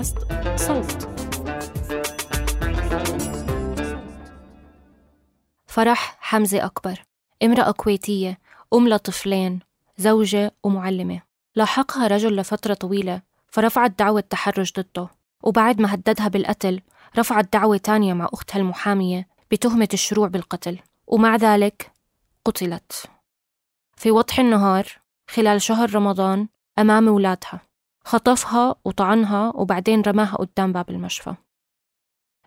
بودكاست صوت. فرح حمزة أكبر امرأة كويتية، أم لطفلين، زوجة ومعلمة. لاحقها رجل لفترة طويلة فرفعت دعوة تحرش ضده، وبعد ما هددها بالقتل رفعت دعوة تانية مع أختها المحامية بتهمة الشروع بالقتل، ومع ذلك قتلت في وضح النهار خلال شهر رمضان أمام أولادها. خطفها وطعنها وبعدين رماها قدام باب المشفى.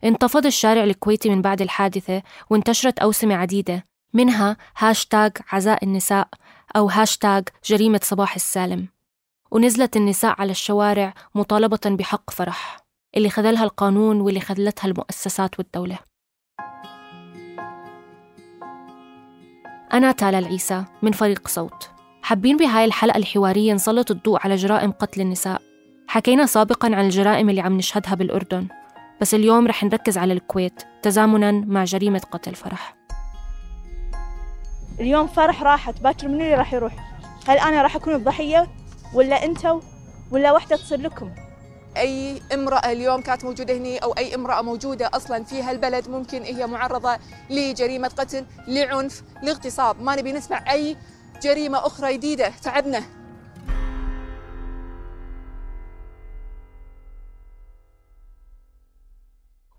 انتفض الشارع الكويتي من بعد الحادثة وانتشرت أوسمة عديدة، منها هاشتاغ عزاء النساء أو هاشتاغ جريمة صباح السالم، ونزلت النساء على الشوارع مطالبة بحق فرح اللي خذلها القانون واللي خذلتها المؤسسات والدولة. أنا تالا العيسى من فريق صوت. حابين بهاي الحلقة الحوارية نسلط الضوء على جرائم قتل النساء. حكينا سابقاً عن الجرائم اللي عم نشهدها بالأردن، بس اليوم رح نركز على الكويت تزامناً مع جريمة قتل فرح. اليوم فرح راحت باكر، من اللي راح يروح؟ هل أنا راح أكون الضحية ولا أنتوا ولا وحدة تصير لكم؟ أي امرأة اليوم كانت موجودة هنا أو أي امرأة موجودة أصلاً في هالبلد ممكن هي معرضة لجريمة قتل، لعنف، لاغتصاب. ما نبي نسمع أي جريمة أخرى جديدة، تعبنا.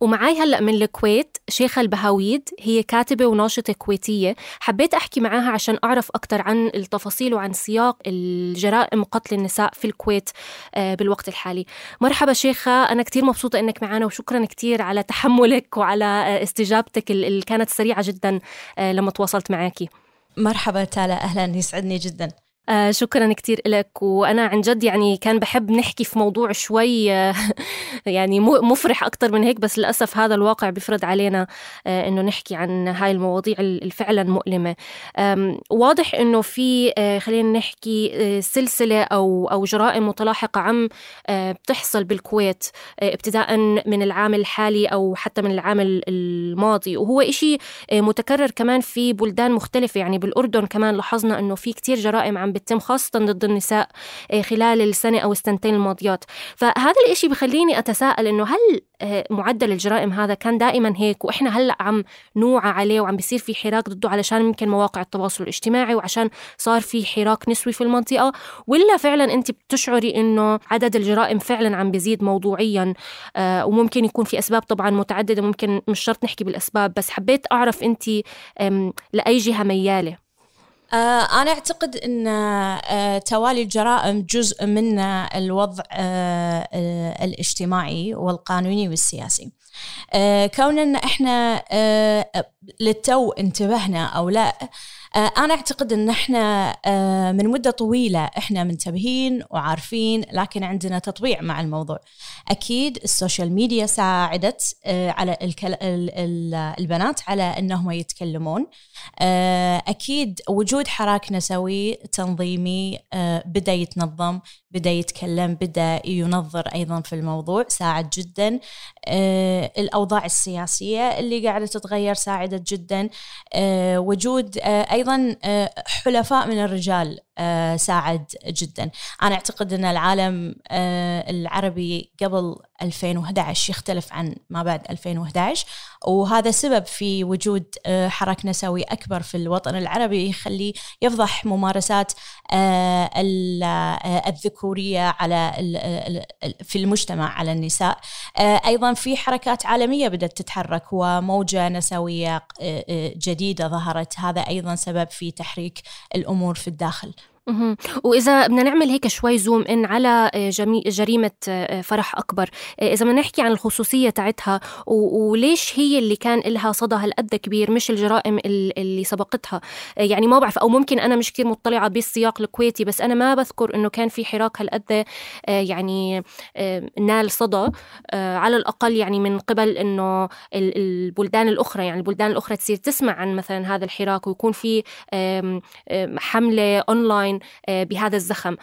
ومعاي هلأ من الكويت شيخة البهاويد، هي كاتبة وناشطة كويتية. حبيت أحكي معاها عشان أعرف أكتر عن التفاصيل وعن سياق الجرائم قتل النساء في الكويت بالوقت الحالي. مرحبا شيخة، أنا كتير مبسوطة إنك معنا، وشكرا كتير على تحملك وعلى استجابتك اللي كانت سريعة جدا لما تواصلت معاكي. مرحبا تالا، أهلا، يسعدني جدا. شكرا كتير لك. وأنا عن جد يعني كان بحب نحكي في موضوع شوي يعني مفرح أكتر من هيك، بس للأسف هذا الواقع بيفرض علينا إنه نحكي عن هاي المواضيع الفعلا مؤلمة. واضح إنه في خلينا نحكي سلسلة أو جرائم متلاحقة عم بتحصل بالكويت ابتداء من العام الحالي أو حتى من العام الماضي، وهو إشي متكرر كمان في بلدان مختلفة. يعني بالأردن كمان لاحظنا إنه في كتير جرائم عم بتم خاصة ضد النساء خلال السنة أو السنتين الماضيات. فهذا الإشي بخليني أتساءل إنه هل معدل الجرائم هذا كان دائما هيك، وإحنا هلأ عم نوعى عليه وعم بيصير في حراك ضده علشان ممكن مواقع التواصل الاجتماعي وعشان صار في حراك نسوي في المنطقة، ولا فعلا أنت بتشعري إنه عدد الجرائم فعلا عم بيزيد موضوعيا؟ وممكن يكون في أسباب طبعا متعددة، ممكن مش شرط نحكي بالأسباب، بس حبيت أعرف أنت لأي جهة ميالة. أنا أعتقد أن توالي الجرائم جزء من الوضع الاجتماعي والقانوني والسياسي. كوننا إحنا للتو انتبهنا أو لا، أنا أعتقد أن إحنا من مدة طويلة إحنا منتبهين وعارفين، لكن عندنا تطبيع مع الموضوع. أكيد السوشيال ميديا ساعدت على البنات على أنهم يتكلمون. أكيد وجود حراك نسوي تنظيمي بدأ يتنظم، بدأ يتكلم، بدأ ينظر أيضا في الموضوع، ساعد جدا. الأوضاع السياسية اللي قاعدة تتغير ساعدت جدا. وجود أيضاً حلفاء من الرجال ساعد جداً. أنا أعتقد أن العالم العربي قبل 2011 يختلف عن ما بعد 2011، وهذا سبب في وجود حراك نسوي أكبر في الوطن العربي، يخلي يفضح ممارسات الذكورية على في المجتمع على النساء. أيضاً في حركات عالمية بدأت تتحرك، وموجة نسوية جديدة ظهرت، هذا أيضاً سبب في تحريك الأمور في الداخل. وإذا بدنا نعمل هيك شوي زوم إن على جريمة فرح أكبر، إذا ما نحكي عن الخصوصية تاعتها وليش هي اللي كان لها صدى هالقد كبير مش الجرائم اللي سبقتها. يعني ما بعرف، أو ممكن أنا مش كتير مطلعة بالسياق الكويتي، بس أنا ما بذكر إنه كان في حراك هالقد يعني نال صدى على الأقل، يعني من قبل إنه البلدان الأخرى، يعني البلدان الأخرى تصير تسمع عن مثلا هذا الحراك ويكون في حملة أونلاين بهذا الزخم.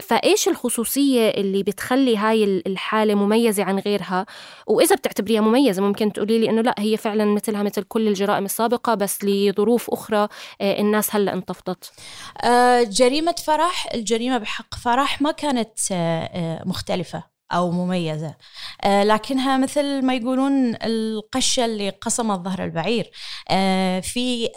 فإيش الخصوصية اللي بتخلي هاي الحالة مميزة عن غيرها؟ وإذا بتعتبريها مميزة ممكن تقولي لي إنه لا، هي فعلا مثلها مثل كل الجرائم السابقة بس لظروف أخرى الناس هلأ انتفضت. جريمة فرح، الجريمة بحق فرح ما كانت مختلفة أو مميزة، لكنها مثل ما يقولون القشة اللي قصمت ظهر البعير. في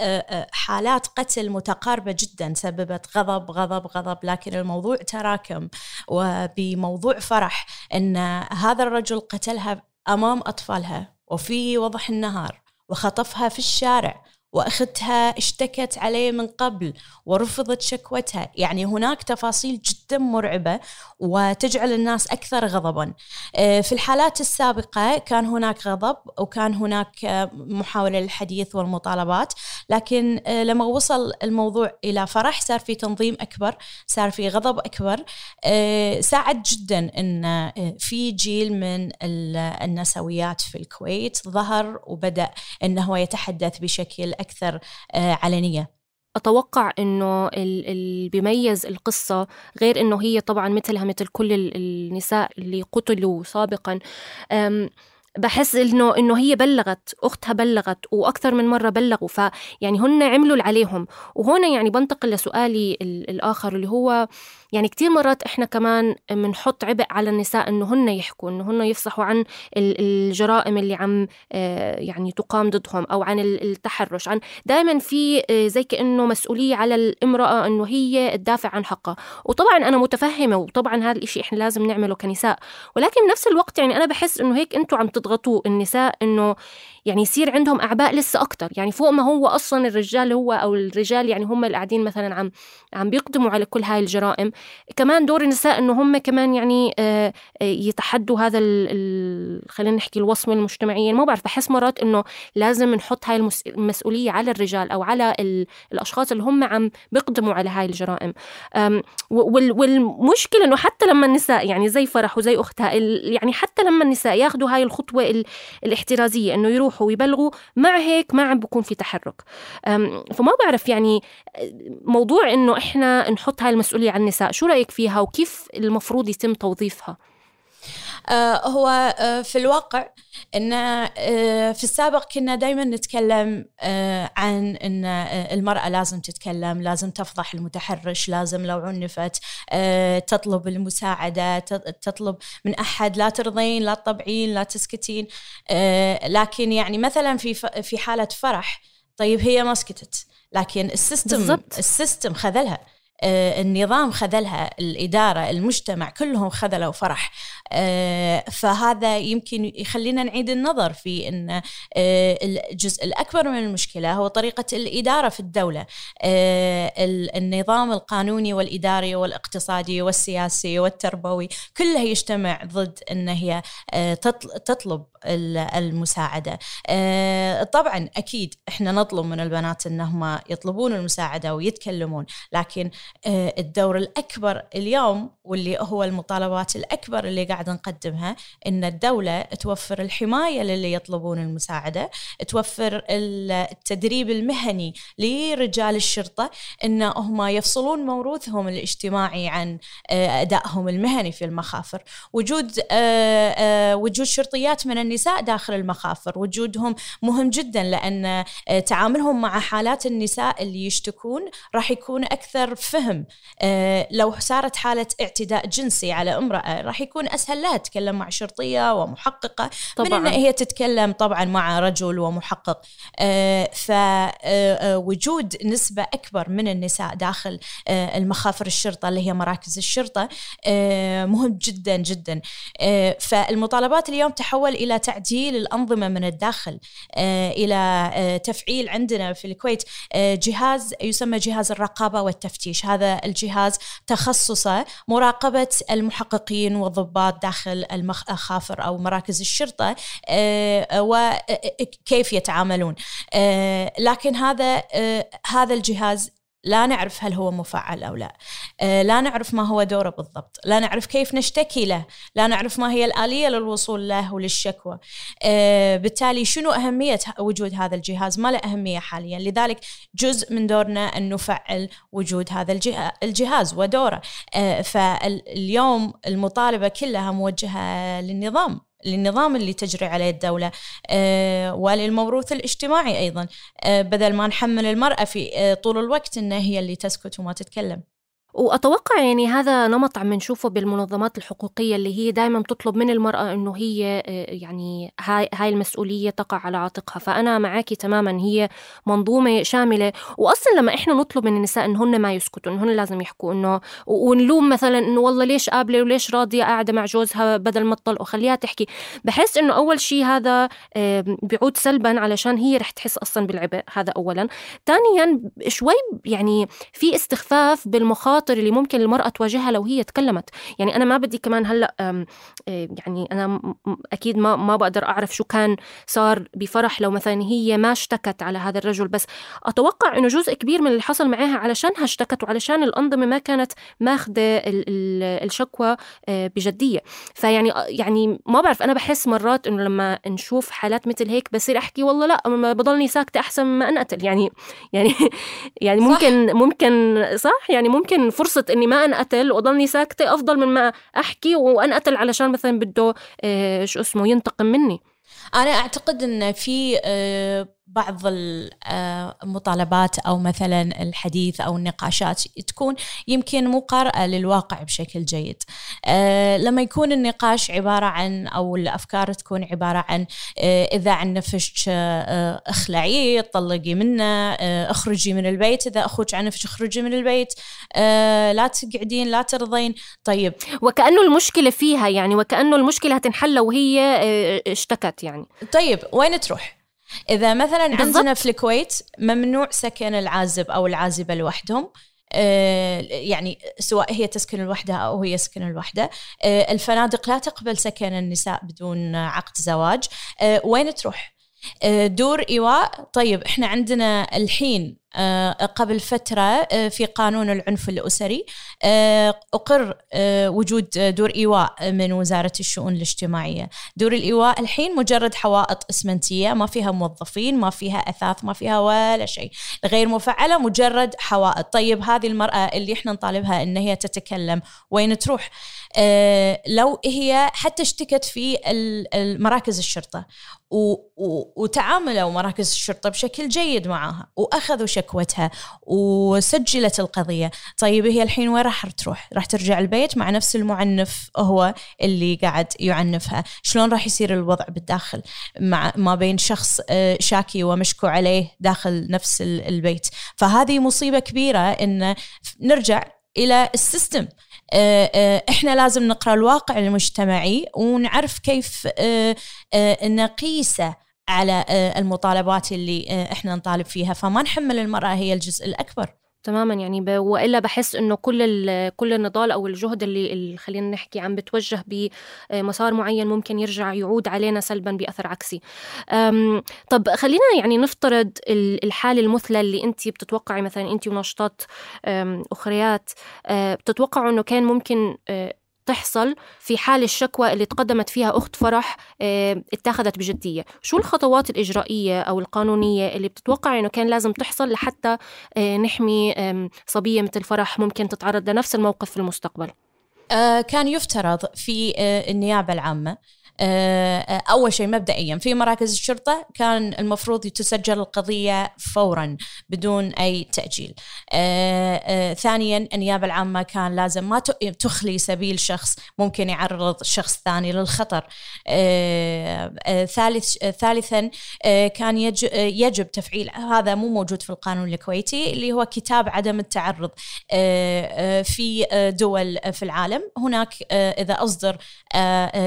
حالات قتل متقاربة جدا سببت غضب غضب غضب، لكن الموضوع تراكم. وبموضوع فرح أن هذا الرجل قتلها أمام أطفالها وفي وضح النهار، وخطفها في الشارع، وأختها اشتكت عليه من قبل ورفضت شكوتها. يعني هناك تفاصيل جدا مرعبة وتجعل الناس أكثر غضبا. في الحالات السابقة كان هناك غضب وكان هناك محاولة للحديث والمطالبات، لكن لما وصل الموضوع إلى فرح صار في تنظيم أكبر، صار في غضب أكبر. ساعد جدا أن في جيل من النسويات في الكويت ظهر وبدأ أنه يتحدث بشكل أكثر علنية. أتوقع أنه اللي بيميز القصة غير أنه هي طبعا مثلها مثل كل النساء اللي قتلوا سابقا، بحس انه هي بلغت، اختها بلغت واكثر من مره بلغوا، فيعني هن عملوا اللي عليهم. وهنا يعني بنتقل لسؤالي الاخر اللي هو يعني كتير مرات احنا كمان بنحط عبء على النساء انه هن يحكوا، انه هن يفصحوا عن الجرائم اللي عم يعني تقام ضدهم او عن التحرش، عن دائما في زي كانه مسؤوليه على الامراه انه هي تدافع عن حقها. وطبعا انا متفهمه، وطبعا هذا الشيء احنا لازم نعمله كنساء، ولكن بنفس الوقت يعني انا بحس انه هيك انتم عم تضغطوا النساء انه يعني يصير عندهم أعباء لسه أكتر، يعني فوق ما هو أصلا الرجال هو أو الرجال يعني هم اللي قاعدين مثلا عم بيقدموا على كل هاي الجرائم، كمان دور النساء إنه هم كمان يعني يتحدوا هذا خلينا نحكي الوصمة المجتمعية. ما بعرف، بحس مرات إنه لازم نحط هاي المسؤولية على الرجال أو على الأشخاص اللي هم عم بيقدموا على هاي الجرائم. والمشكلة إنه حتى لما النساء يعني زي فرح وزي أختها يعني حتى لما النساء ياخدوا هاي الخطوة الاحترازية إنه يروحوا ويبلغوا، مع هيك ما عم بكون في تحرك. فما بعرف يعني موضوع إنه إحنا نحط هاي المسؤولية على النساء، شو رأيك فيها وكيف المفروض يتم توظيفها؟ هو في الواقع إن في السابق كنا دايما نتكلم عن إن المرأة لازم تتكلم، لازم تفضح المتحرش، لازم لو عنفت تطلب المساعدة، تطلب من أحد، لا ترضين، لا تطبعين، لا تسكتين. لكن يعني مثلا في حالة فرح، طيب هي ما سكتت، لكن السيستم خذلها، النظام خذلها، الإدارة، المجتمع كلهم خذلوا فرح. فهذا يمكن يخلينا نعيد النظر في أن الجزء الأكبر من المشكلة هو طريقة الإدارة في الدولة، النظام القانوني والإداري والاقتصادي والسياسي والتربوي كلها يجتمع ضد أن هي تطلب المساعدة. طبعا أكيد إحنا نطلب من البنات أنهم يطلبون المساعدة ويتكلمون، لكن الدور الأكبر اليوم واللي هو المطالبات الأكبر اللي قاعد نقدمها إن الدولة توفر الحماية للي يطلبون المساعدة، توفر التدريب المهني لرجال الشرطة إنهم يفصلون موروثهم الاجتماعي عن أدائهم المهني في المخافر، وجود شرطيات من النساء داخل المخافر، وجودهم مهم جدا، لأن تعاملهم مع حالات النساء اللي يشتكون راح يكون أكثر فهم. لو صارت حالة اعتداء جنسي على امرأة راح يكون أسهل لها تتكلم مع شرطية ومحققة طبعاً، من أن هي تتكلم طبعا مع رجل ومحقق. فوجود نسبة أكبر من النساء داخل المخافر الشرطة اللي هي مراكز الشرطة مهم جدا جدا. فالمطالبات اليوم تحول إلى تعديل الأنظمة من الداخل، إلى تفعيل عندنا في الكويت جهاز يسمى جهاز الرقابة والتفتيش. هذا الجهاز تخصصه مراقبة المحققين والضباط داخل المخافر أو مراكز الشرطة وكيف يتعاملون. لكن هذا الجهاز لا نعرف هل هو مفعل أو لا، لا نعرف ما هو دوره بالضبط، لا نعرف كيف نشتكي له، لا نعرف ما هي الآلية للوصول له وللشكوى. بالتالي شنو أهمية وجود هذا الجهاز؟ ما له أهمية حاليا. لذلك جزء من دورنا أن نفعل وجود هذا الجهاز ودوره. فاليوم المطالبة كلها موجهة للنظام اللي تجري عليه الدولة، وللموروث الاجتماعي أيضا، بدل ما نحمل المرأة في طول الوقت إن هي اللي تسكت وما تتكلم. وأتوقع يعني هذا نمط عم نشوفه بالمنظمات الحقوقية اللي هي دائما بتطلب من المرأة إنه هي يعني هاي المسؤولية تقع على عاتقها. فأنا معاكي تماما، هي منظومة شاملة. وأصلا لما إحنا نطلب من النساء إنهن ما يسكتوا، إنهن لازم يحكوا، إنه ونلوم مثلا إنه والله ليش قابلة وليش راضية قاعدة مع جوزها بدل ما تطلق وخليها تحكي، بحس إنه أول شيء هذا بيعود سلبا علشان هي رح تحس أصلا بالعبء، هذا أولا. ثانيا شوي يعني في استخفاف بالمخاطر اللي ممكن المرأة تواجهها لو هي تكلمت. يعني أنا ما بدي كمان هلأ يعني أنا أكيد ما بقدر أعرف شو كان صار بفرح لو مثلا هي ما اشتكت على هذا الرجل، بس أتوقع إنه جزء كبير من اللي حصل معاها علشانها اشتكت وعلشان الأنظمة ما كانت ماخدة الشكوى بجدية. فيعني ما بعرف، أنا بحس مرات إنه لما نشوف حالات مثل هيك بصير أحكي والله لا بضلني ساكتة أحسن ما أنقتل. يعني ممكن صح، يعني ممكن فرصة إني ما أنقتل وضلني ساكتة أفضل من ما أحكي وأنقتل علشان مثلا بده شو اسمه ينتقم مني. أنا أعتقد إن في بعض المطالبات أو مثلا الحديث أو النقاشات تكون يمكن مو قارئة للواقع بشكل جيد. لما يكون النقاش عبارة عن أو الأفكار تكون عبارة عن إذا عنفش اخلعي طلقي منه، اخرجي من البيت، إذا أخوك عنفش اخرجي من البيت، لا تقعدين لا ترضين. طيب وكأنه المشكلة فيها، يعني وكأنه المشكلة هتنحل وهي اشتكت يعني. طيب وين تروح؟ إذا مثلاً عندنا في الكويت ممنوع سكن العازب أو العازبة لوحدهم، يعني سواء هي تسكن الوحدة أو هي يسكن الوحدة، الفنادق لا تقبل سكن النساء بدون عقد زواج. وين تروح؟ دور إيواء. طيب إحنا عندنا الحين قبل فترة في قانون العنف الأسري أقر وجود دور إيواء من وزارة الشؤون الاجتماعية. دور الإيواء الحين مجرد حوائط إسمنتية، ما فيها موظفين، ما فيها أثاث، ما فيها ولا شيء، غير مفعلة، مجرد حوائط. طيب هذه المرأة اللي إحنا نطالبها إن هي تتكلم وين تروح؟ لو هي حتى اشتكت في مراكز الشرطة وتعاملوا مراكز الشرطة بشكل جيد معها وأخذوا شكوتها وسجلت القضية، طيب هي الحين وين راح تروح؟ راح ترجع البيت مع نفس المعنف هو اللي قاعد يعنفها. شلون راح يصير الوضع بالداخل مع ما بين شخص شاكي ومشكو عليه داخل نفس البيت؟ فهذه مصيبة كبيرة إن نرجع إلى السيستم. إحنا لازم نقرأ الواقع المجتمعي ونعرف كيف نقيسه على المطالبات اللي إحنا نطالب فيها، فما نحمل المرأة هي الجزء الأكبر. تماما يعني وإلا بحس إنه كل النضال أو الجهد اللي خلينا نحكي عم بتوجه بمسار معين ممكن يرجع يعود علينا سلبا بأثر عكسي. طب خلينا يعني نفترض الحالة المثلى اللي أنتي بتتوقعي، مثلا أنتي وناشطات أخريات بتتوقعوا إنه كان ممكن تحصل في حال الشكوى اللي تقدمت فيها أخت فرح اتاخدت بجدية. شو الخطوات الإجرائية أو القانونية اللي بتتوقع إنه كان لازم تحصل لحتى نحمي صبية مثل فرح ممكن تتعرض لنفس الموقف في المستقبل؟ كان يفترض في النيابة العامة أول شيء مبدئيا في مراكز الشرطة كان المفروض تسجل القضية فورا بدون أي تأجيل. ثانيا النيابة العامة كان لازم ما تخلي سبيل شخص ممكن يعرض شخص ثاني للخطر. ثالثا كان يجب تفعيل، هذا مو موجود في القانون الكويتي، اللي هو كتاب عدم التعرض. في دول في العالم هناك إذا أصدر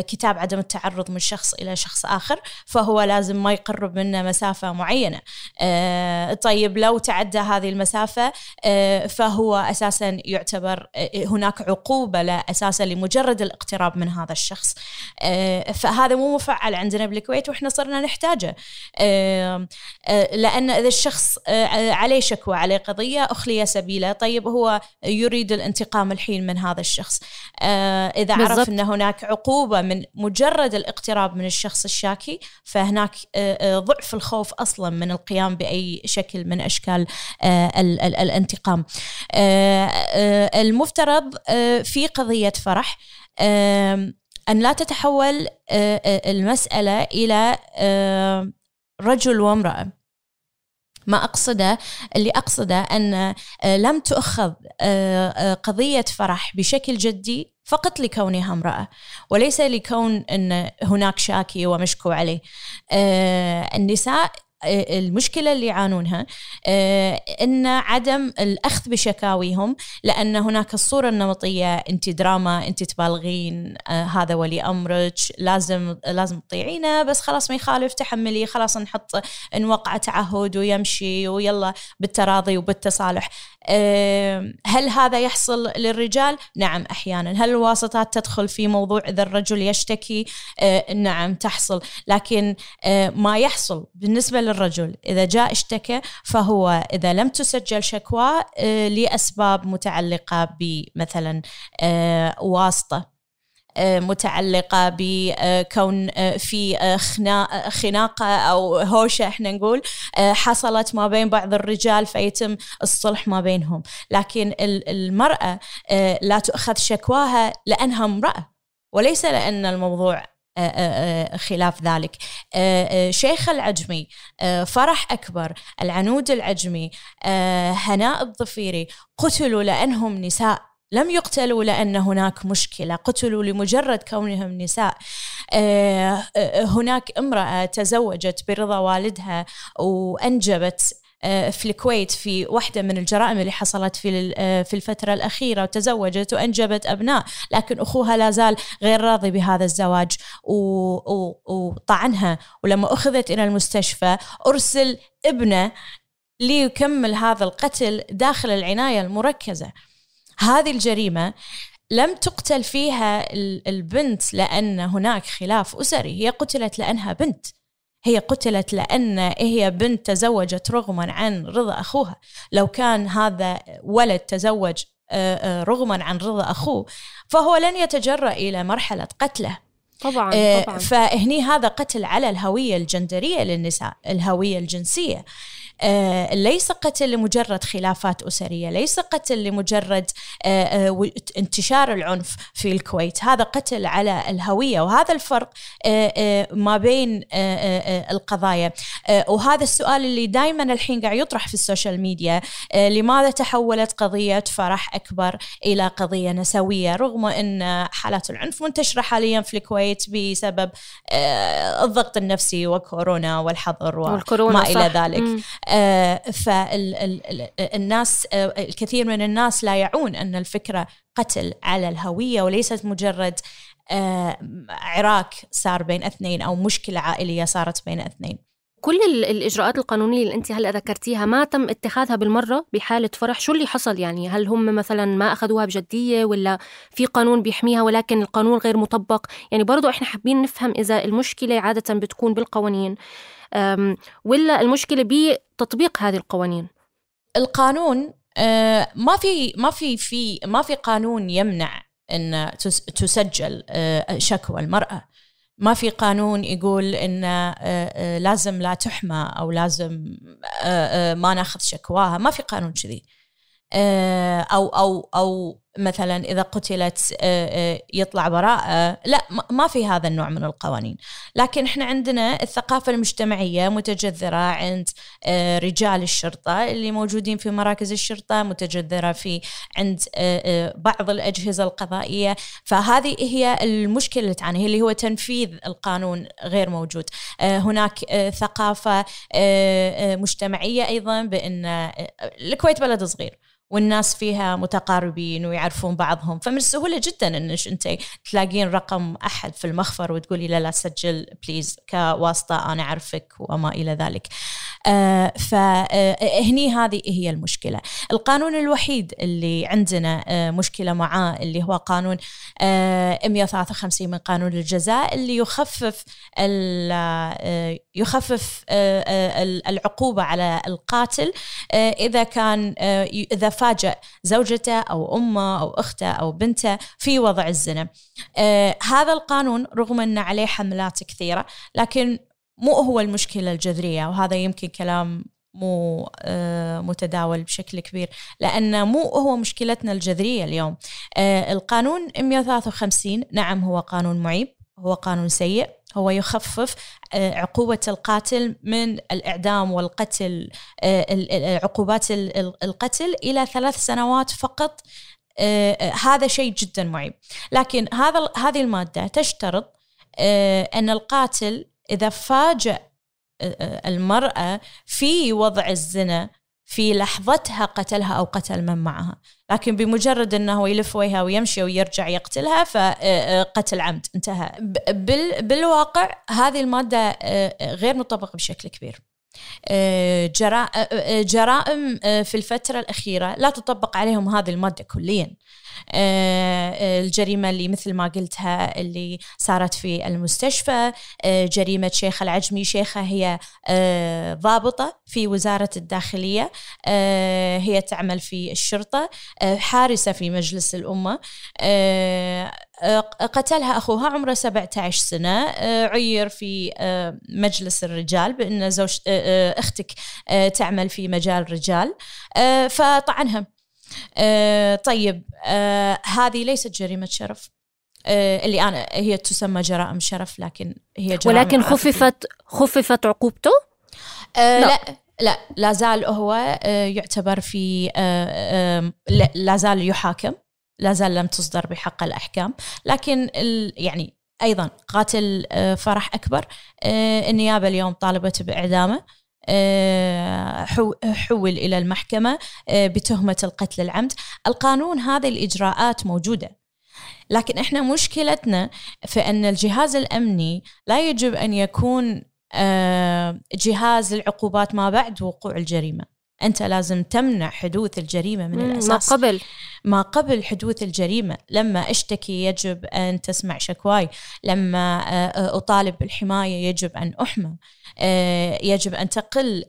كتاب عدم التعرض تعرض من شخص إلى شخص آخر فهو لازم ما يقرب منه مسافة معينة. طيب لو تعدى هذه المسافة فهو أساسا يعتبر هناك عقوبة لا أساسا لمجرد الاقتراب من هذا الشخص. فهذا مو مفعل عندنا بالكويت وإحنا صرنا نحتاجه، لأن إذا الشخص عليه شكوى عليه قضية أخلي سبيله، طيب هو يريد الانتقام الحين من هذا الشخص. إذا عرف بالضبط أن هناك عقوبة من مجرد الاقتراب من الشخص الشاكي فهناك ضعف الخوف أصلا من القيام بأي شكل من أشكال الانتقام. المفترض في قضية فرح أن لا تتحول المسألة إلى رجل وامرأة، ما أقصده، اللي أقصده أن لم تؤخذ قضية فرح بشكل جدي فقط لكونها امرأة، وليس لكون أن هناك شاكي ومشكو عليه. النساء المشكلة اللي يعانونها إن عدم الأخذ بشكاويهم، لأن هناك الصورة النمطية، أنت دراما، أنت تبالغين، هذا ولي أمرك، لازم تطيعينه، بس خلاص ما يخالف تحملي، خلاص نحط إن وقع تعهد ويمشي ويلا بالتراضي وبالتصالح. هل هذا يحصل للرجال؟ نعم أحيانا. هل الواسطات تدخل في موضوع إذا الرجل يشتكي؟ نعم تحصل، لكن ما يحصل بالنسبة للرجل إذا جاء اشتكى، فهو إذا لم تسجل شكوى لأسباب متعلقة بمثلا واسطة، متعلقة بكون في خناقة أو هوشة احنا نقول حصلت ما بين بعض الرجال فيتم الصلح ما بينهم. لكن المرأة لا تؤخذ شكواها لأنها امرأة وليس لأن الموضوع خلاف ذلك. شيخة العجمي، فرح أكبر، العنود العجمي، هناء الظفيري قتلوا لأنهم نساء، لم يقتلوا لأن هناك مشكلة، قتلوا لمجرد كونهم نساء. هناك امرأة تزوجت برضا والدها وأنجبت في الكويت في واحدة من الجرائم اللي حصلت في الفترة الأخيرة، وتزوجت وأنجبت أبناء، لكن أخوها لا زال غير راضي بهذا الزواج وطعنها، ولما أخذت إلى المستشفى أرسل ابنه ليكمل هذا القتل داخل العناية المركزة. هذه الجريمة لم تقتل فيها البنت لأن هناك خلاف أسري، هي قتلت لأنها بنت، هي قتلت لأن هي بنت تزوجت رغما عن رضا أخوها. لو كان هذا ولد تزوج رغما عن رضا أخوه فهو لن يتجرأ إلى مرحلة قتله. طبعاً. فهني هذا قتل على الهوية الجندرية للنساء، الهوية الجنسية، ليس قتل لمجرد خلافات أسرية، ليس قتل لمجرد انتشار العنف في الكويت، هذا قتل على الهوية، وهذا الفرق ما بين القضايا. وهذا السؤال اللي دايماً الحين قاعد يطرح في السوشيال ميديا، لماذا تحولت قضية فرح أكبر إلى قضية نسوية رغم أن حالات العنف منتشرة حالياً في الكويت بسبب الضغط النفسي وكورونا والحظر وما إلى ذلك. فالناس، الكثير من الناس لا يعون أن الفكرة قتل على الهوية وليست مجرد عراك صار بين اثنين أو مشكلة عائلية صارت بين اثنين. كل الإجراءات القانونية اللي أنت هلأ ذكرتيها ما تم اتخاذها بالمرة بحالة فرح؟ شو اللي حصل يعني؟ هل هم مثلا ما أخذوها بجدية، ولا في قانون بيحميها ولكن القانون غير مطبق؟ يعني برضو إحنا حابين نفهم إذا المشكلة عادة بتكون بالقوانين ولا المشكلة بتطبيق هذه القوانين. القانون ما في قانون يمنع أن تسجل شكوى المرأة، ما في قانون يقول إن لازم لا تحمى أو لازم ما ناخذ شكواها، ما في قانون كذي. أو مثلا إذا قتلت يطلع براءة، لا، ما في هذا النوع من القوانين. لكن إحنا عندنا الثقافة المجتمعية متجذرة عند رجال الشرطة اللي موجودين في مراكز الشرطة، متجذرة عند بعض الأجهزة القضائية. فهذه هي المشكلة اللي تعانيها، اللي هو تنفيذ القانون غير موجود. هناك ثقافة مجتمعية أيضا بأن الكويت بلد صغير والناس فيها متقاربين ويعرفون بعضهم، فمن السهولة جدا إنش أنت تلاقين رقم أحد في المخفر وتقولي لا سجل بليز كواسطة، أنا أعرفك وما إلى ذلك. فهني هذه هي المشكلة. القانون الوحيد اللي عندنا مشكلة معاه اللي هو قانون 153 من قانون الجزاء، اللي يخفف العقوبة على القاتل إذا فاجأ زوجته أو أمه أو أخته أو بنته في وضع الزنا. هذا القانون رغم أن عليه حملات كثيرة لكن مو هو المشكلة الجذرية، وهذا يمكن كلام مو متداول بشكل كبير، لأن مو هو مشكلتنا الجذرية اليوم. القانون 153 نعم هو قانون معيب، هو قانون سيء، هو يخفف عقوبة القاتل من الإعدام والقتل، عقوبات القتل إلى 3 سنوات فقط. هذا شيء جدا معيب، لكن هذه المادة تشترط أن القاتل إذا فاجأ المرأة في وضع الزنا في لحظتها قتلها أو قتل من معها، لكن بمجرد أنه يلف ويها ويمشي ويرجع يقتلها فقتل عمد، انتهى. بالواقع هذه المادة غير مطبقة بشكل كبير. جرائم في الفترة الأخيرة لا تطبق عليهم هذه المادة كليا. الجريمة اللي مثل ما قلتها اللي صارت في المستشفى، جريمة شيخة العجمي. شيخة هي ضابطة في وزارة الداخلية، هي تعمل في الشرطة، حارسة في مجلس الأمة، قتلها أخوها عمره 17 سنة، عير في مجلس الرجال بأن زوج أختك تعمل في مجال رجال، فطعنها. طيب هذه ليست جريمة شرف، اللي أنا هي تسمى جرائم شرف، لكن هي جرائم، ولكن خففت عقوبته. لا زال هو يعتبر في، لا زال يحاكم، لا زال لم تصدر بحق الأحكام. لكن يعني أيضا قاتل فرح أكبر، النيابة اليوم طالبت بإعدامه، حول إلى المحكمة بتهمة القتل العمد. القانون هذه الإجراءات موجودة، لكن إحنا مشكلتنا في أن الجهاز الأمني لا يجب أن يكون جهاز العقوبات ما بعد وقوع الجريمة. أنت لازم تمنع حدوث الجريمة من الأساس، ما قبل حدوث الجريمة. لما أشتكي يجب أن تسمع شكواي، لما أطالب بالحماية يجب أن أحمى، يجب أن تقل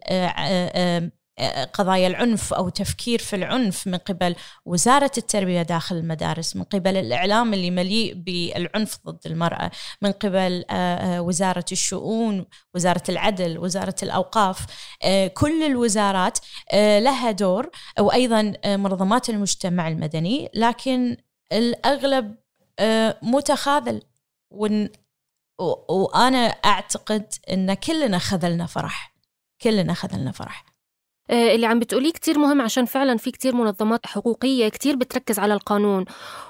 قضايا العنف أو تفكير في العنف من قبل وزارة التربية داخل المدارس، من قبل الإعلام اللي مليء بالعنف ضد المرأة، من قبل وزارة الشؤون، وزارة العدل، وزارة الأوقاف. كل الوزارات لها دور، وأيضا منظمات المجتمع المدني، لكن الأغلب متخاذل. وأنا أعتقد أن كلنا خذلنا فرح. اللي عم بتقوليه كتير مهم، عشان فعلا في كتير منظمات حقوقية كتير بتركز على القانون،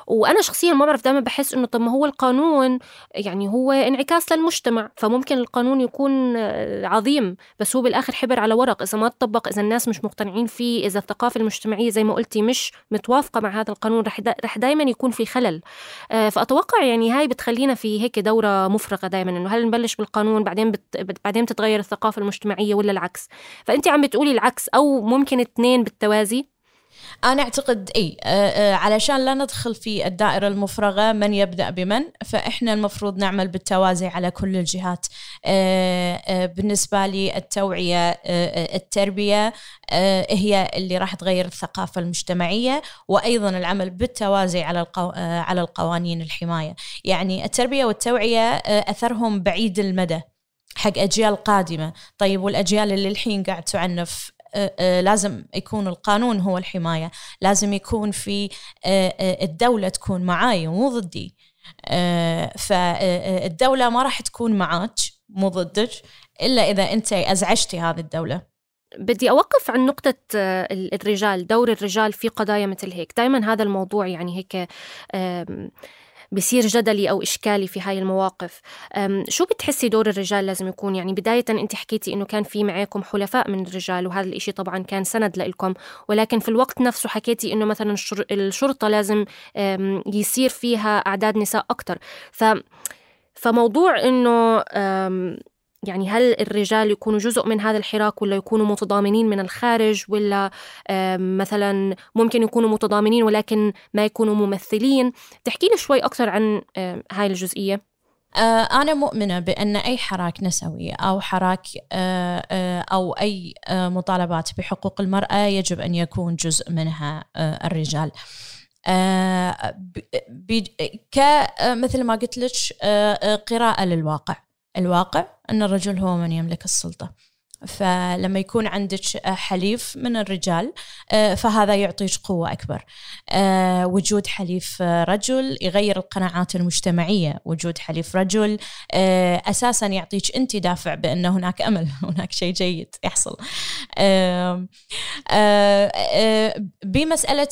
وأنا شخصيا ما بعرف، دائما بحس إنه طب ما هو القانون يعني هو انعكاس للمجتمع، فممكن القانون يكون عظيم بس هو بالآخر حبر على ورق، إذا ما تطبق، إذا الناس مش مقتنعين فيه، إذا الثقافة المجتمعية زي ما قلتي مش متوافقة مع هذا القانون، رح دائما يكون في خلل. فأتوقع يعني هاي بتخلينا في هيك دورة مفرغة دائما، إنه هل نبلش بالقانون بعدين تتغير الثقافة المجتمعية ولا العكس؟ فأنت عم بتقولي العكس، أو ممكن 2 بالتوازي. أنا أعتقد أي، علشان لا ندخل في الدائرة المفرغة من يبدأ بمن، فإحنا المفروض نعمل بالتوازي على كل الجهات. بالنسبة لي التوعية، التربية هي اللي راح تغير الثقافة المجتمعية، وأيضا العمل بالتوازي على القوانين الحماية. يعني التربية والتوعية أثرهم بعيد المدى حق أجيال قادمة. طيب والأجيال اللي الحين قاعد تعنف، لازم يكون القانون هو الحماية، لازم يكون في الدولة تكون معاي ومو ضدي. فالدولة ما راح تكون معاك مو ضدك إلا إذا أنت أزعجتي هذه الدولة. بدي أوقف عن نقطة الرجال، دور الرجال في قضايا مثل هيك. دايما هذا الموضوع يعني هيك بصير جدلي أو إشكالي في هاي المواقف. شو بتحسي دور الرجال لازم يكون؟ يعني بداية أنت حكيتي أنه كان في معاكم حلفاء من الرجال، وهذا الإشي طبعا كان سند لإلكم، ولكن في الوقت نفسه حكيتي أنه مثلا الشرطة لازم يصير فيها أعداد نساء أكتر. فموضوع أنه يعني هل الرجال يكونوا جزء من هذا الحراك، ولا يكونوا متضامنين من الخارج، ولا مثلا ممكن يكونوا متضامنين ولكن ما يكونوا ممثلين؟ تحكي لي شوي أكثر عن هاي الجزئية. أنا مؤمنة بأن أي حراك نسوي أو حراك أو أي مطالبات بحقوق المرأة يجب أن يكون جزء منها الرجال. مثل ما قلت لك، قراءة للواقع. الواقع أن الرجل هو من يملك السلطة، فلما يكون عندك حليف من الرجال فهذا يعطيك قوة أكبر. وجود حليف رجل يغير القناعات المجتمعية، وجود حليف رجل أساساً يعطيك أنت دافع بأن هناك أمل، هناك شيء جيد يحصل. بمسألة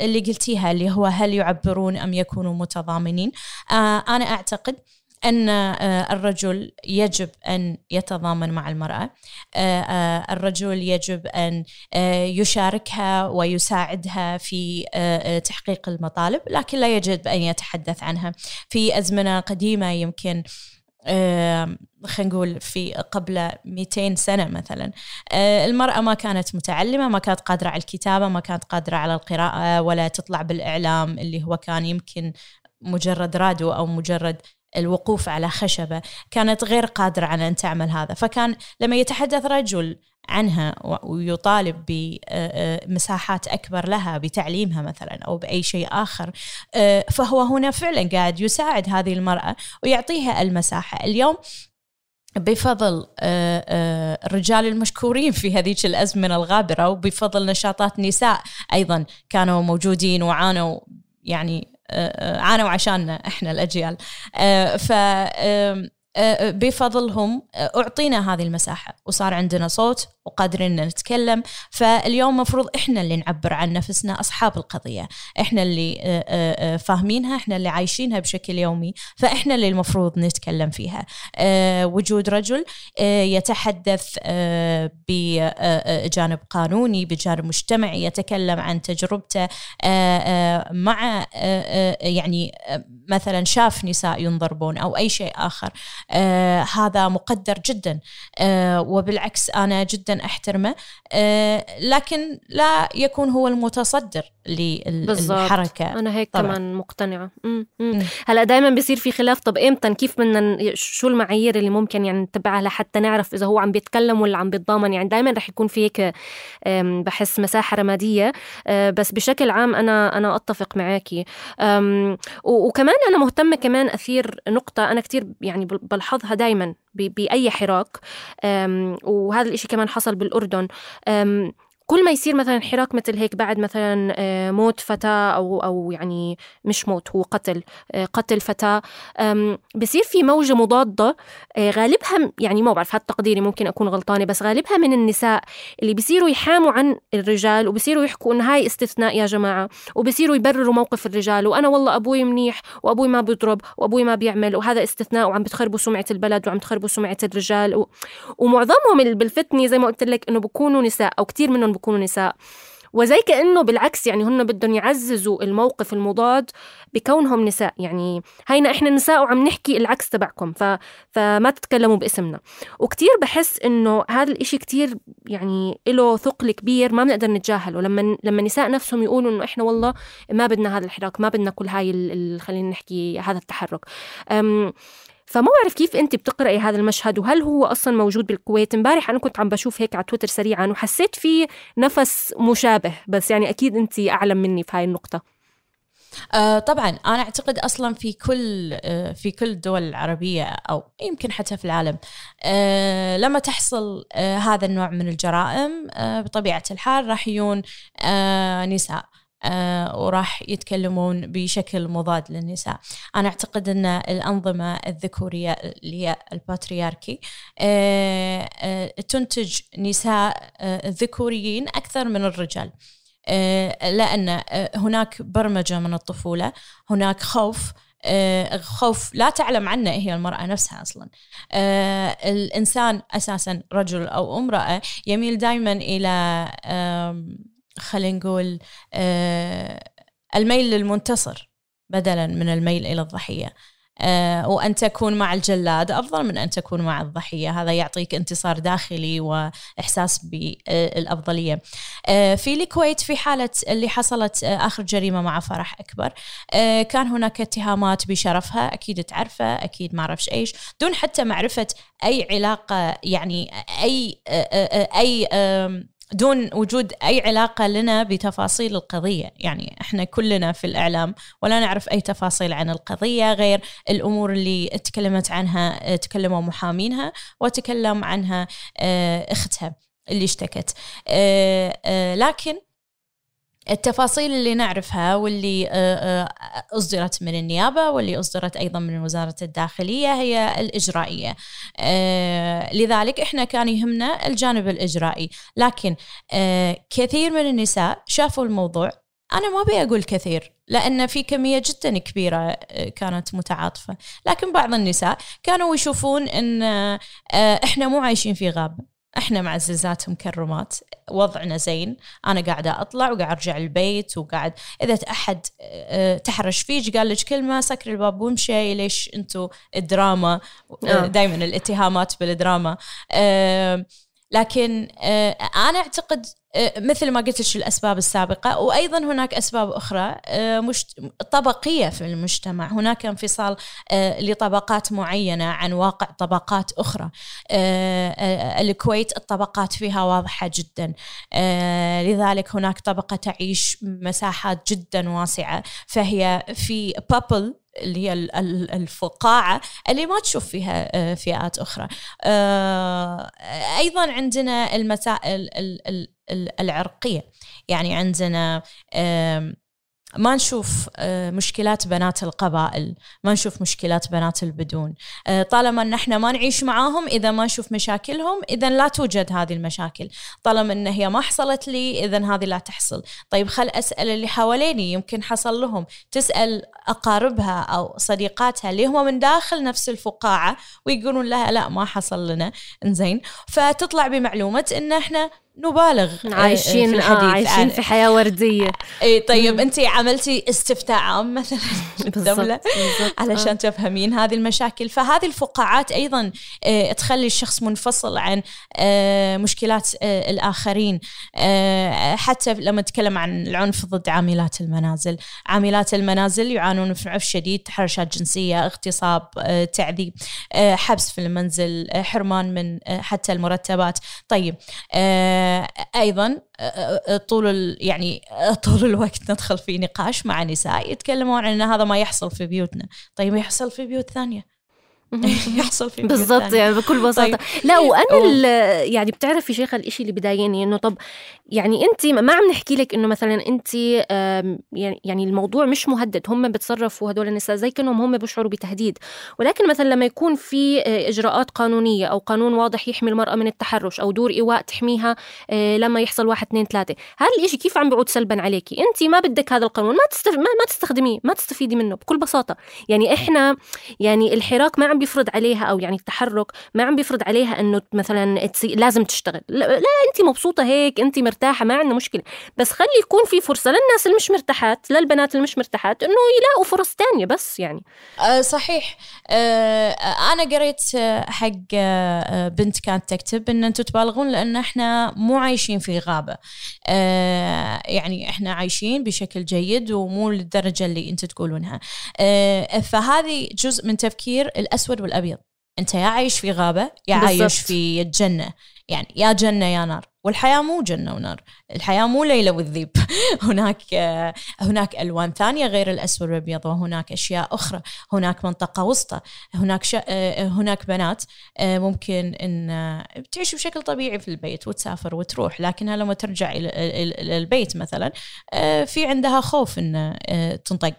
اللي قلتيها اللي هو هل يعبرون أم يكونوا متضامنين، أنا أعتقد أن الرجل يجب أن يتضامن مع المرأة، الرجل يجب أن يشاركها ويساعدها في تحقيق المطالب، لكن لا يجب أن يتحدث عنها. في أزمنة قديمة يمكن خلينا نقول في قبل 200 سنة مثلا، المرأة ما كانت متعلمة، ما كانت قادرة على الكتابة، ما كانت قادرة على القراءة، ولا تطلع بالإعلام اللي هو كان يمكن مجرد راديو أو مجرد الوقوف على خشبة، كانت غير قادرة على أن تعمل هذا. فكان لما يتحدث رجل عنها ويطالب بمساحات أكبر لها بتعليمها مثلا أو بأي شيء آخر، فهو هنا فعلا قاعد يساعد هذه المرأة ويعطيها المساحة. اليوم بفضل الرجال المشكورين في هذيك الأزمنة الغابرة، وبفضل نشاطات نساء أيضا كانوا موجودين وعانوا، يعني عانوا عشاننا إحنا الأجيال، فبفضلهم أعطينا هذه المساحة وصار عندنا صوت وقادرين نتكلم. فاليوم مفروض إحنا اللي نعبر عن نفسنا، أصحاب القضية إحنا اللي فاهمينها، إحنا اللي عايشينها بشكل يومي، فإحنا اللي المفروض نتكلم فيها. وجود رجل يتحدث بجانب قانوني، بجانب مجتمعي، يتكلم عن تجربته مع يعني مثلا شاف نساء ينضربون أو أي شيء آخر، هذا مقدر جدا وبالعكس أنا جدا أحترمه، لكن لا يكون هو المتصدر للحركة. أنا هيك طبعًا. كمان مقتنعة. هلأ دايما بيصير في خلاف، طب إمتى كيف بدنا شو المعايير اللي ممكن يعني نتبعها لحتى نعرف إذا هو عم بيتكلم ولا عم بيتضامن؟ يعني دايما رح يكون في هيك بحس مساحة رمادية، بس بشكل عام أنا أتفق معاكي. وكمان أنا مهتمة كمان أثير نقطة أنا كتير يعني بلحظها دايما بأي حراك، وهذا الإشي كمان حصل بالأردن. كل ما يصير مثلا حراك مثل هيك بعد مثلا موت فتاة أو يعني مش موت، هو قتل فتاة، بصير في موجة مضادة، غالبها يعني ما بعرف، هذا تقديري ممكن أكون غلطانة، بس غالبها من النساء اللي بصيروا يحاموا عن الرجال، وبصيروا يحكوا إن هاي استثناء يا جماعة، وبصيروا يبرروا موقف الرجال، وأنا والله أبوي منيح وأبوي ما بيضرب وأبوي ما بيعمل وهذا استثناء، وعم بتخربوا سمعة البلد وعم بتخربوا سمعة الرجال. ومعظمهم بالفتنة زي ما قلت لك إنه بكونوا نساء، أو كتير منهم بكونوا نساء، وزي كأنه بالعكس يعني هن بدهم يعززوا الموقف المضاد بكونهم نساء، يعني هينا إحنا نساء وعم نحكي العكس تبعكم، فما تتكلموا باسمنا. وكتير بحس إنه هذا الإشي كتير يعني إله ثقل كبير ما بنقدر نتجاهله، لما نساء نفسهم يقولوا إنه إحنا والله ما بدنا هذا الحراك، ما بدنا كل هاي خلينا نحكي هذا التحرك. فما أعرف كيف أنت بتقرأي هذا المشهد، وهل هو أصلا موجود بالكويت؟ امبارح أنا كنت عم بشوف هيك على تويتر سريعا وحسيت فيه نفس مشابه، بس يعني أكيد أنت أعلم مني في هاي النقطة. طبعا أنا أعتقد أصلا في كل الدول العربية أو يمكن حتى في العالم، لما تحصل هذا النوع من الجرائم بطبيعة الحال راح يكون نساء وراح يتكلمون بشكل مضاد للنساء. أنا أعتقد أن الأنظمة الذكورية اللي هي الباترياركي تنتج نساء ذكوريين أكثر من الرجال، لأن هناك برمجة من الطفولة، هناك خوف لا تعلم عنه هي المرأة نفسها أصلا. الإنسان أساسا رجل أو امرأة يميل دائما إلى خلينا نقول الميل للمنتصر بدلا من الميل إلى الضحية، وأن تكون مع الجلاد أفضل من أن تكون مع الضحية. هذا يعطيك انتصار داخلي وإحساس بالأفضلية. في الكويت في حالة اللي حصلت آخر جريمة مع فرح أكبر، كان هناك اتهامات بشرفها، أكيد تعرفه، أكيد ما أعرفش أيش، دون حتى معرفة أي علاقة، يعني أي دون وجود أي علاقة لنا بتفاصيل القضية. يعني إحنا كلنا في الإعلام ولا نعرف أي تفاصيل عن القضية غير الأمور اللي تكلمت عنها، تكلموا محامينها وتكلم عنها أختها اللي اشتكت، لكن التفاصيل اللي نعرفها واللي أصدرت من النيابة واللي أصدرت أيضا من وزارة الداخلية هي الإجرائية. لذلك إحنا كان يهمنا الجانب الإجرائي، لكن كثير من النساء شافوا الموضوع. أنا ما بيقول كثير لأن في كمية جدا كبيرة كانت متعاطفة، لكن بعض النساء كانوا يشوفون أن إحنا مو عايشين في غابة، احنا معززات مكرمات، وضعنا زين، انا قاعده اطلع وقاعد ارجع البيت، وقاعد اذا احد تحرش فيك قال لك كلمه سكر الباب وامشي، ليش انتم الدراما دائما الاتهامات بالدراما. لكن انا اعتقد مثل ما قلت لك الاسباب السابقه، وايضا هناك اسباب اخرى طبقيه في المجتمع، هناك انفصال لطبقات معينه عن واقع طبقات اخرى. الكويت الطبقات فيها واضحه جدا، لذلك هناك طبقه تعيش مساحات جدا واسعه، فهي في بابل اللي هي الفقاعة اللي ما تشوف فيها فئات أخرى. أيضا عندنا المسائل العرقية، يعني عندنا ما نشوف مشكلات بنات القبائل، ما نشوف مشكلات بنات البدون، طالما نحن ما نعيش معاهم إذا ما نشوف مشاكلهم إذا لا توجد هذه المشاكل، طالما إن هي ما حصلت لي إذا هذه لا تحصل. طيب خل أسأل اللي حواليني يمكن حصل لهم، تسأل أقاربها أو صديقاتها اللي هم من داخل نفس الفقاعة ويقولون لها لا ما حصل لنا، إنزين فتطلع بمعلومة إن إحنا نبالغ عايشين في الحديث، عايشين في حياة وردية. طيب أنت عملتي استفتاء عام مثلا الدولة علشان تفهمين هذه المشاكل. فهذه الفقاعات أيضا تخلي الشخص منفصل عن مشكلات الآخرين. حتى لما نتكلم عن العنف ضد عاملات المنازل، عاملات المنازل يعانون من عنف شديد، تحرشات جنسية، اغتصاب، تعذيب، حبس في المنزل، حرمان من حتى المرتبات. طيب أيضا طول الوقت ندخل في نقاش مع نساء يتكلمون عن أن هذا ما يحصل في بيوتنا. طيب يحصل في بيوت ثانية، يحصل في بالضبط يعني بكل بساطة. طيب. لا وأنا يعني بتعرفي شيخة الإشي اللي بدايني إنه طب يعني أنت ما عم نحكي لك إنه مثلا أنت يعني الموضوع مش مهدد، هم بتصرفوا هدول النساء زي كأنهم هم بيشعروا بتهديد، ولكن مثلا لما يكون في إجراءات قانونية أو قانون واضح يحمي المرأة من التحرش أو دور إيواء تحميها لما يحصل 1، 2، 3، هذا الإشي كيف عم بيعود سلبا عليكي؟ أنت ما بدك هذا القانون، ما تستخدميه، ما تستفيدي منه بكل بساطة. يعني إحنا يعني الحراك ما عم بيفرض عليها، أو يعني التحرك ما عم بيفرض عليها أنه مثلا لازم تشتغل، لا أنت مبسوطة هيك، أنت مرتاحة، ما عندنا مشكلة، بس خلي يكون في فرصة للناس المش مرتاحات، للبنات المش مرتاحات أنه يلاقوا فرص تانية بس. يعني صحيح. أنا قريت حق بنت كانت تكتب أن أنتوا تبالغون لأن إحنا مو عايشين في غابة، يعني إحنا عايشين بشكل جيد ومو للدرجة اللي أنت تقولونها. فهذه جزء من تفكير الأسود والأبيض، أنت يا عايش في غابة يا عايش في جنة، يعني يا جنة يا نار، والحياة مو جنة ونار، الحياة مو ليلة والذيب. هناك ألوان ثانية غير الأسود والأبيض، وهناك أشياء أخرى، هناك منطقة وسطى، هناك بنات ممكن أن تعيش بشكل طبيعي في البيت وتسافر وتروح، لكنها لما ترجع إلى البيت مثلا في عندها خوف أن تنطق.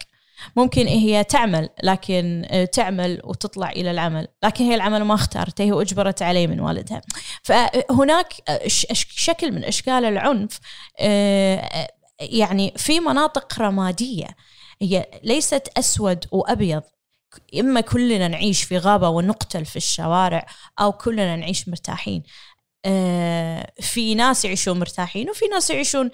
ممكن هي تعمل، لكن تعمل وتطلع إلى العمل، لكن هي العمل ما اختارته، هي أجبرت عليه من والدها. فهناك شكل من أشكال العنف يعني في مناطق رمادية، هي ليست أسود وأبيض، إما كلنا نعيش في غابة ونقتل في الشوارع أو كلنا نعيش مرتاحين. في ناس يعيشون مرتاحين وفي ناس يعيشون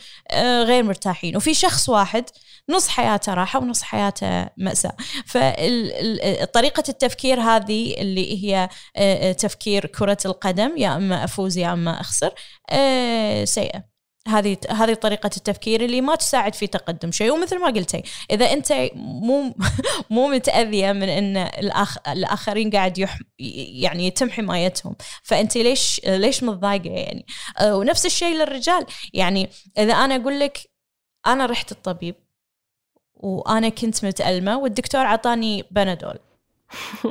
غير مرتاحين، وفي شخص واحد نص حياته راحة ونص حياته مأساة. فطريقة التفكير هذه اللي هي تفكير كرة القدم، يا أما أفوز يا أما أخسر، سيئة. هذه طريقة التفكير اللي ما تساعد في تقدم شيء. ومثل ما قلتي إذا أنت مو متأذية من أن الآخرين قاعد يعني يتم حمايتهم، فأنت ليش متضايقة يعني؟ ونفس الشيء للرجال، يعني إذا أنا أقول لك أنا رحت الطبيب وأنا كنت متألمة والدكتور عطاني بنادول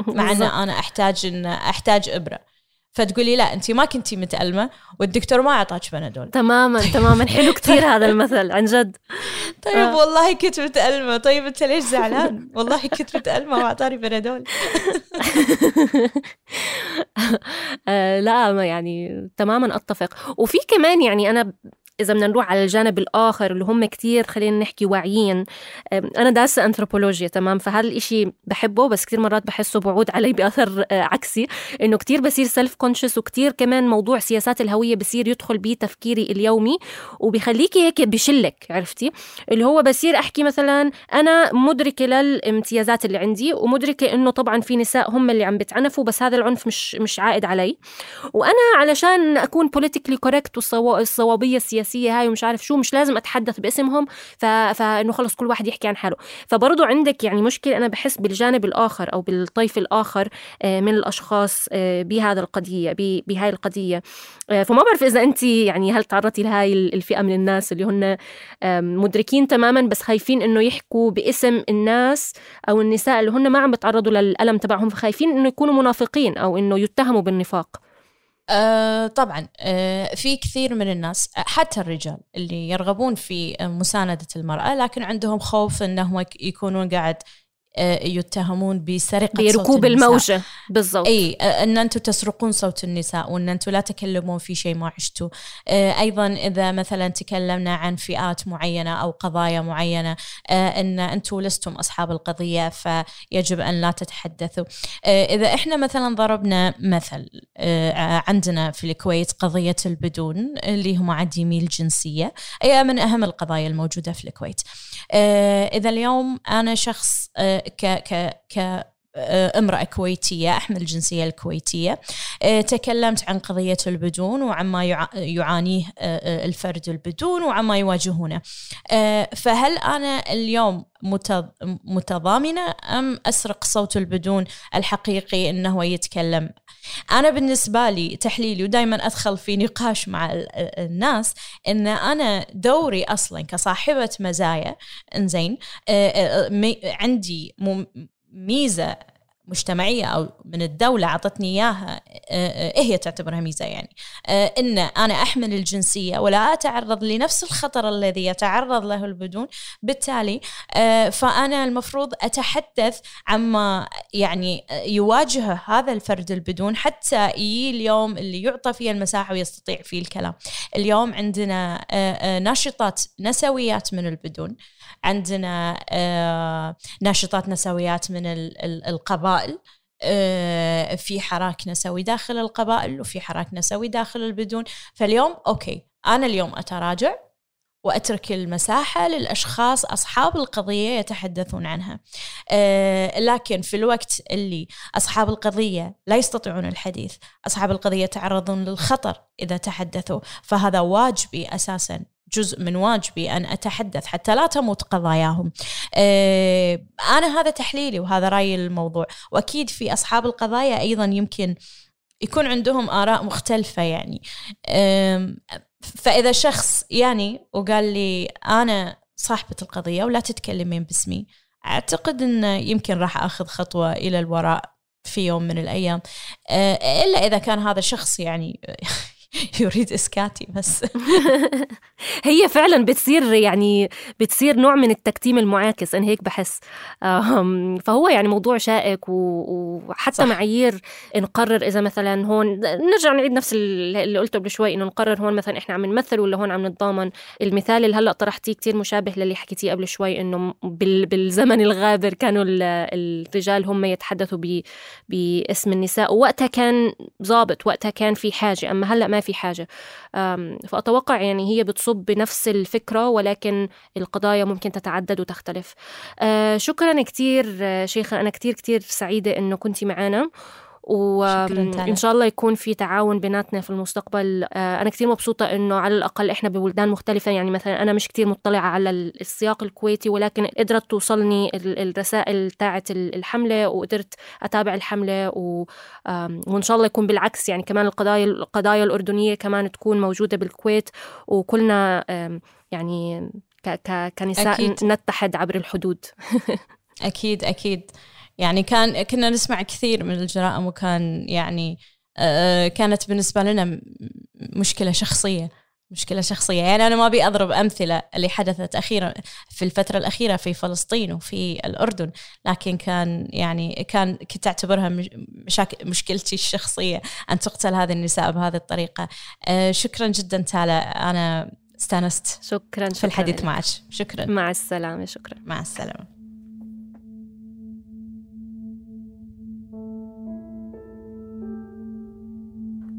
مع أن أنا أحتاج إبرة، فتقولي لا أنت ما كنتي متألمة والدكتور ما عطاك بنادول. تماما حلو كثير هذا المثل عن جد. طيب والله كنت متألمة، طيب أنت ليش زعلان؟ والله كنت متألمة وعطاني بنادول. لا يعني تماما أتفق. وفي كمان يعني أنا إذا بدنا نروح على الجانب الآخر اللي هم كتير خلينا نحكي واعيين، أنا دارسة أنثروبولوجيا تمام، فهذا الإشي بحبه بس كتير مرات بحسه بعود علي بأثر عكسي، إنه كتير بصير سيلف كونشس، وكتير كمان موضوع سياسات الهوية بصير يدخل بيه تفكيري اليومي وبيخليكي هيك بشلك، عرفتي اللي هو بصير أحكي مثلا أنا مدركة للامتيازات اللي عندي ومدركة إنه طبعا في نساء هم اللي عم بتعنفوا بس هذا العنف مش عائد علي، وأنا علشان أكون بوليتيكلي كوركت والصوابية السياسية هاي ومش عارف شو مش لازم أتحدث باسمهم، فإنه خلص كل واحد يحكي عن حاله. فبرضو عندك يعني مشكلة أنا بحس بالجانب الآخر أو بالطيف الآخر من الأشخاص بهذا القضية بهاي القضية. فما بعرف إذا أنت يعني هل تعرضتي لهاي الفئة من الناس اللي هن مدركين تماما بس خايفين إنه يحكوا باسم الناس أو النساء اللي هن ما عم بتعرضوا للألم تبعهم، فخايفين إنه يكونوا منافقين أو إنه يتهموا بالنفاق؟ طبعا في كثير من الناس حتى الرجال اللي يرغبون في مساندة المرأة لكن عندهم خوف أنهم يكونون قاعد يتهمون بسرقة بركوب الموجة. بالضبط، أي أن أنتم تسرقون صوت النساء وأن أنتم لا تكلمون في شيء ما عشتوا. أيضا إذا مثلا تكلمنا عن فئات معينة أو قضايا معينة أن أنتم لستم أصحاب القضية فيجب أن لا تتحدثوا. إذا إحنا مثلا ضربنا مثل عندنا في الكويت قضية البدون اللي هم عديمي الجنسية، أي من أهم القضايا الموجودة في الكويت. إذا اليوم أنا شخص كامرأة كويتية أحمل الجنسية الكويتية تكلمت عن قضية البدون وعما يعانيه الفرد البدون وعما يواجهونه، فهل أنا اليوم متضامنة أم أسرق صوت البدون الحقيقي أنه يتكلم؟ أنا بالنسبة لي تحليلي، ودائما أدخل في نقاش مع الناس، أن أنا دوري أصلا كصاحبة مزايا إنزين عندي ميزة مجتمعية أو من الدولة عطتني إياها، إيه هي تعتبرها ميزة يعني، إن أنا أحمل الجنسية ولا أتعرض لنفس الخطر الذي يتعرض له البدون، بالتالي فأنا المفروض أتحدث عما يعني يواجهه هذا الفرد البدون حتى اليوم اللي يعطى فيه المساحة ويستطيع فيه الكلام. اليوم عندنا ناشطات نسويات من البدون، عندنا ناشطات نسويات من القبائل، في حراك نسوي داخل القبائل وفي حراك نسوي داخل البدون. فاليوم أوكي، أنا اليوم أتراجع وأترك المساحة للأشخاص أصحاب القضية يتحدثون عنها، لكن في الوقت اللي أصحاب القضية لا يستطيعون الحديث، أصحاب القضية تعرضون للخطر إذا تحدثوا، فهذا واجبي أساساً، جزء من واجبي أن أتحدث حتى لا تموت قضاياهم. أنا هذا تحليلي وهذا رأيي الموضوع، وأكيد في أصحاب القضايا أيضا يمكن يكون عندهم آراء مختلفة يعني. فإذا شخص يعني وقال لي أنا صاحبة القضية ولا تتكلمين باسمي، أعتقد أن يمكن راح أخذ خطوة إلى الوراء في يوم من الأيام، إلا إذا كان هذا شخص يعني يريد إسكاتي بس. هي فعلا بتصير يعني بتصير نوع من التكتيم المعاكس، أنا هيك بحس. فهو يعني موضوع شائك، وحتى صح. معايير نقرر إذا مثلا هون نرجع نعيد نفس اللي قلته قبل شوي، إنه نقرر هون مثلا إحنا عم نمثل ولا هون عم نتضامن. المثال اللي هلأ طرحتيه كتير مشابه للي حكيتيه قبل شوي، إنه بالزمن الغابر كانوا الرجال هم يتحدثوا باسم النساء، ووقتها كان ضابط، وقتها كان في حاجة، أما هلأ ما في حاجة. فأتوقع يعني هي بتصب بنفس الفكرة، ولكن القضايا ممكن تتعدد وتختلف. شكرا كتير شيخة، أنا كتير سعيدة أنه كنتي معنا، وإن شاء الله يكون في تعاون بيناتنا في المستقبل. أنا كتير مبسوطة إنه على الأقل إحنا ببلدان مختلفة، يعني مثلا أنا مش كتير مطلعة على السياق الكويتي، ولكن قدرت توصلني الرسائل تاعة الحملة وقدرت أتابع الحملة، وإن شاء الله يكون بالعكس، يعني كمان القضايا الأردنية كمان تكون موجودة بالكويت، وكلنا يعني كنساء أكيد نتحد عبر الحدود. أكيد أكيد، يعني كنا نسمع كثير من الجرائم، وكان يعني كانت بالنسبة لنا مشكلة شخصية. يعني أنا ما أبي أضرب أمثلة اللي حدثت أخيرا في الفترة الأخيرة في فلسطين وفي الأردن، لكن كنت أعتبرها مشكلتي الشخصية أن تقتل هذه النساء بهذه الطريقة. شكرا جدا تالا، أنا استانست شكرا في الحديث معك. شكرا، مع السلامة. شكرا، مع السلامة.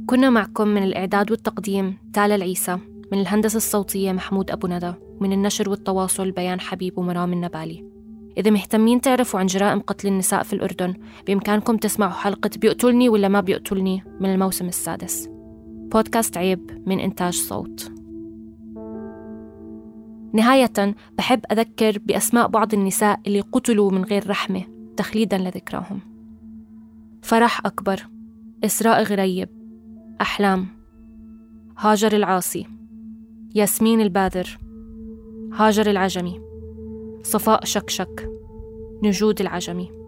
كنا معكم من الإعداد والتقديم تالا العيسى، من الهندسة الصوتية محمود أبو ندى، من النشر والتواصل بيان حبيب ومرام النبالي. إذا مهتمين تعرفوا عن جرائم قتل النساء في الأردن، بإمكانكم تسمعوا حلقة بيقتلني ولا ما بيقتلني من الموسم 6. بودكاست عيب من إنتاج صوت. نهاية، بحب أذكر بأسماء بعض النساء اللي قتلوا من غير رحمة تخليدا لذكراهم: فرح أكبر، إسراء غريب، أحلام هاجر، العاصي ياسمين، البادر هاجر، العجمي صفاء، شكشك نجود العجمي.